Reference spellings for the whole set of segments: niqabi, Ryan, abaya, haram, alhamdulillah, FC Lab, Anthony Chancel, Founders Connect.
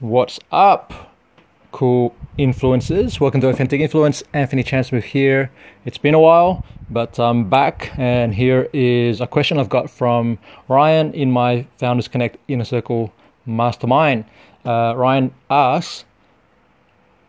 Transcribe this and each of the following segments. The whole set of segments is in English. What's up, cool influencers? Welcome to Authentic Influence. Anthony Chancel here. It's been a while, but I'm back, and here is a question I've got from Ryan in my Founders Connect Inner Circle Mastermind. Ryan asks,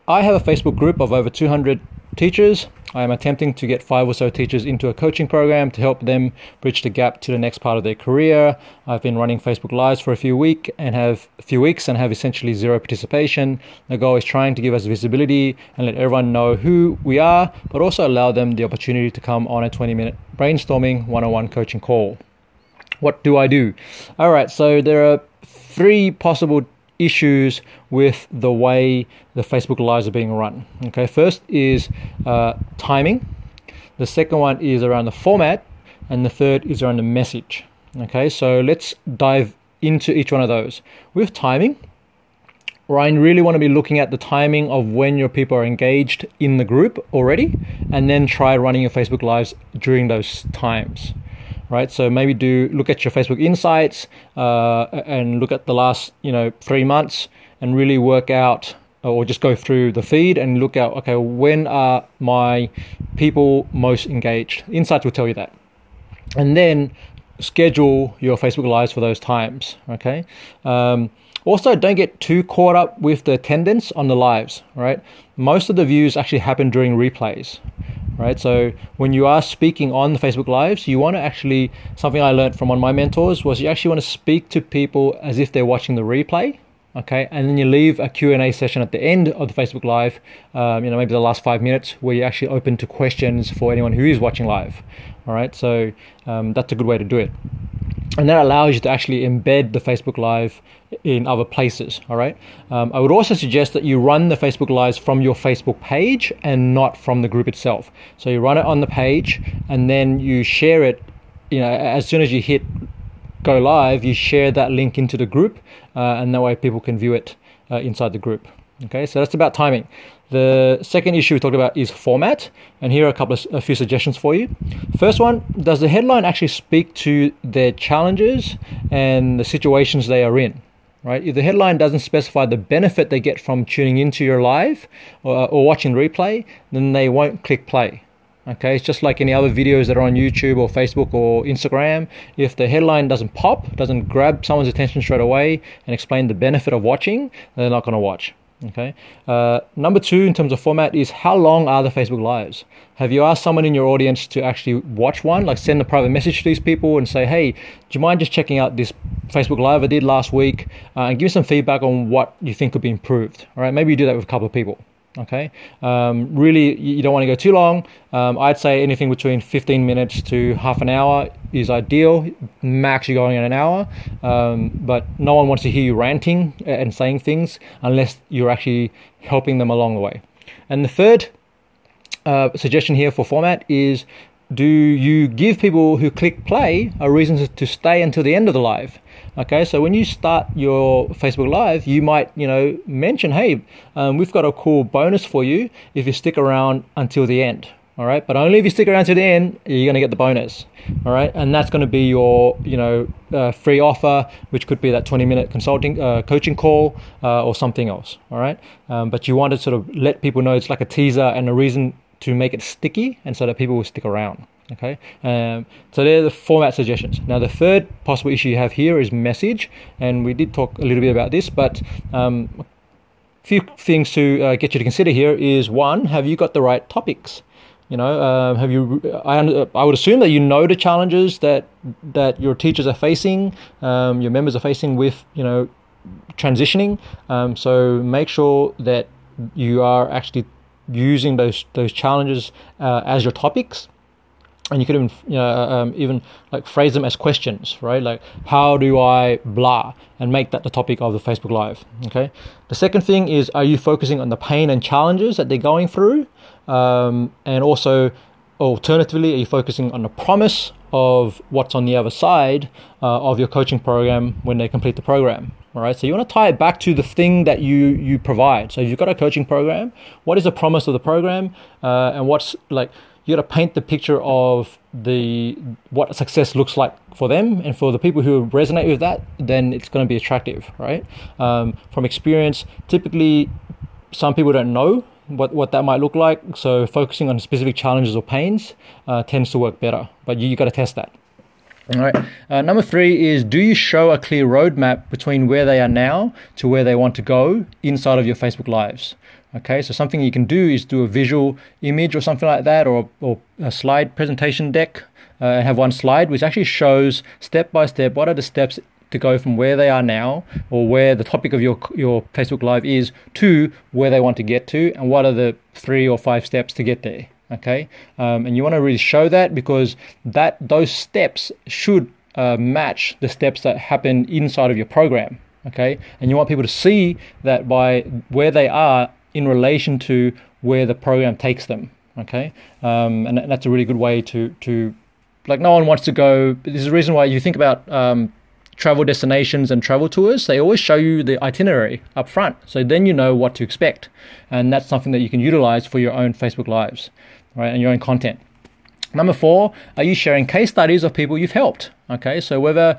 I have a Facebook group of over 200 teachers. I am attempting to get 5 or so teachers into a coaching program to help them bridge the gap to the next part of their career. I've been running Facebook Lives for a few weeks and have essentially zero participation. The goal is trying to give us visibility and let everyone know who we are, but also allow them the opportunity to come on a 20-minute brainstorming one-on-one coaching call. What do I do? All right, so there are 3 possible issues with the way the Facebook Lives are being run. Okay, first is timing. The second one is around the format, and the third is around the message. Okay, so let's dive into each one of those. With timing, Ryan, really want to be looking at the timing of when your people are engaged in the group already, and then try running your Facebook Lives during those times. Right, so maybe look at your Facebook insights and look at the last 3 months and really work out, or just go through the feed and look out, okay, when are my people most engaged? Insights will tell you that, and then schedule your Facebook Lives for those times. Okay. Also, don't get too caught up with the attendance on the lives. Right, most of the views actually happen during replays. Right, so when you are speaking on the Facebook Lives, you want to actually, something I learned from one of my mentors was you actually want to speak to people as if they're watching the replay, okay? And then you leave a Q&A session at the end of the Facebook Live, maybe the last 5 minutes, where you're actually open to questions for anyone who is watching live, all right? So that's a good way to do it. And that allows you to actually embed the Facebook Live in other places, all right? I would also suggest that you run the Facebook Lives from your Facebook page and not from the group itself. So you run it on the page, and then you share it, as soon as you hit go live, you share that link into the group, and that way people can view it inside the group. Okay, so that's about timing. The second issue we talked about is format, and here are a few suggestions for you. First one, does the headline actually speak to their challenges and the situations they are in? Right? If the headline doesn't specify the benefit they get from tuning into your live or watching replay, then they won't click play. Okay, it's just like any other videos that are on YouTube or Facebook or Instagram. If the headline doesn't pop, doesn't grab someone's attention straight away and explain the benefit of watching, they're not going to watch. Okay. Number 2, in terms of format, is how long are the Facebook Lives? Have you asked someone in your audience to actually watch one? Like, send a private message to these people and say, hey, do you mind just checking out this Facebook Live I did last week, and give me some feedback on what you think could be improved? All right. Maybe you do that with a couple of people. Okay. Really, you don't want to go too long. I'd say anything between 15 minutes to half an hour is ideal. Max, you're going in an hour, but no one wants to hear you ranting and saying things unless you're actually helping them along the way. And the third suggestion here for format is, do you give people who click play a reason to stay until the end of the live? Okay, so when you start your Facebook Live, you might, mention, hey, we've got a cool bonus for you if you stick around until the end. All right, but only if you stick around to the end, you're going to get the bonus. All right, and that's going to be your, free offer, which could be that 20-minute consulting coaching call or something else. All right, but you want to sort of let people know it's like a teaser and a reason to make it sticky, and so that people will stick around. Okay, so they're the format suggestions. Now, the third possible issue you have here is message, and we did talk a little bit about this, but a few things to get you to consider here is, 1, have you got the right topics? I would assume that you know the challenges that your teachers are facing, your members are facing with transitioning. So make sure that you are actually using those challenges as your topics. And you could even, phrase them as questions, right? Like, how do I blah, and make that the topic of the Facebook Live, okay? The second thing is, are you focusing on the pain and challenges that they're going through? And also, alternatively, are you focusing on the promise of what's on the other side of your coaching program when they complete the program? All right, so you want to tie it back to the thing that you provide. So if you've got a coaching program, what is the promise of the program, and what's, like, you got to paint the picture of what success looks like for them, and for the people who resonate with that, then it's going to be attractive, right? From experience, typically some people don't know what that might look like, so focusing on specific challenges or pains tends to work better, but you got to test that. All right. Number three is, do you show a clear roadmap between where they are now to where they want to go inside of your Facebook Lives? Okay, so something you can do is do a visual image or something like that, or a slide presentation deck, and have one slide which actually shows step by step what are the steps to go from where they are now, or where the topic of your Facebook Live is, to where they want to get to, and what are the 3 or 5 steps to get there. Okay, and you want to really show that, because those steps should match the steps that happen inside of your program. Okay, and you want people to see that by where they are in relation to where the program takes them. Okay, and that's a really good way to like, no one wants to go. This is the reason why you think about travel destinations and travel tours. They always show you the itinerary up front, so then you know what to expect, and that's something that you can utilize for your own Facebook Lives. Right, and your own content. Number four, are you sharing case studies of people you've helped? Okay, so whether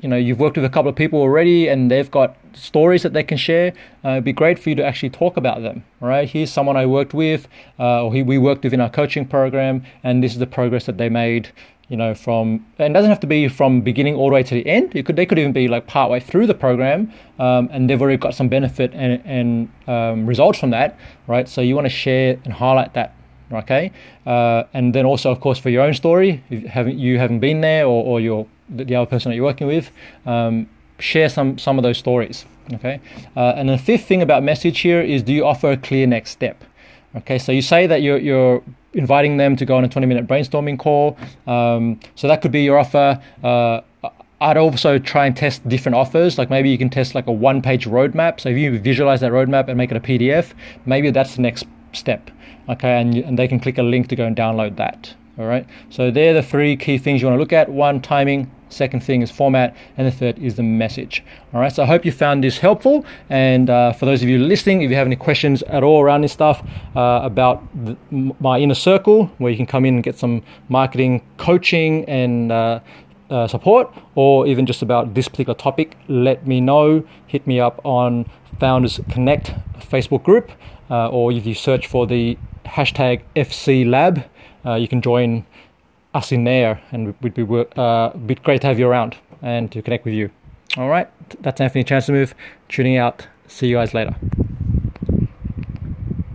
you've worked with a couple of people already and they've got stories that they can share, it'd be great for you to actually talk about them. All right, here's someone I worked with, or we worked with in our coaching program, and this is the progress that they made. And it doesn't have to be from beginning all the way to the end. They could even be like partway through the program, and they've already got some benefit and results from that. Right, so you want to share and highlight that. Okay, and then also, of course, for your own story, if you haven't been there, or the other person that you're working with, share some of those stories. Okay, and the fifth thing about message here is, do you offer a clear next step? Okay, so you say that you're inviting them to go on a 20-minute brainstorming call, so that could be your offer. I'd also try and test different offers. Like maybe you can test like a one-page roadmap. So if you visualize that roadmap and make it a PDF, maybe that's the next step. Okay, and they can click a link to go and download that. All right, so they're the 3 key things you want to look at. 1, timing. 2nd thing is format, and the 3rd is the message. All right, so I hope you found this helpful, and for those of you listening, if you have any questions at all around this stuff, about my inner circle, where you can come in and get some marketing coaching and support, or even just about this particular topic, let me know. Hit me up on Founders Connect Facebook group, or if you search for the hashtag FC Lab, you can join us in there, and it would be great to have you around and to connect with you. All right, that's Anthony Chancel tuning out. See you guys later.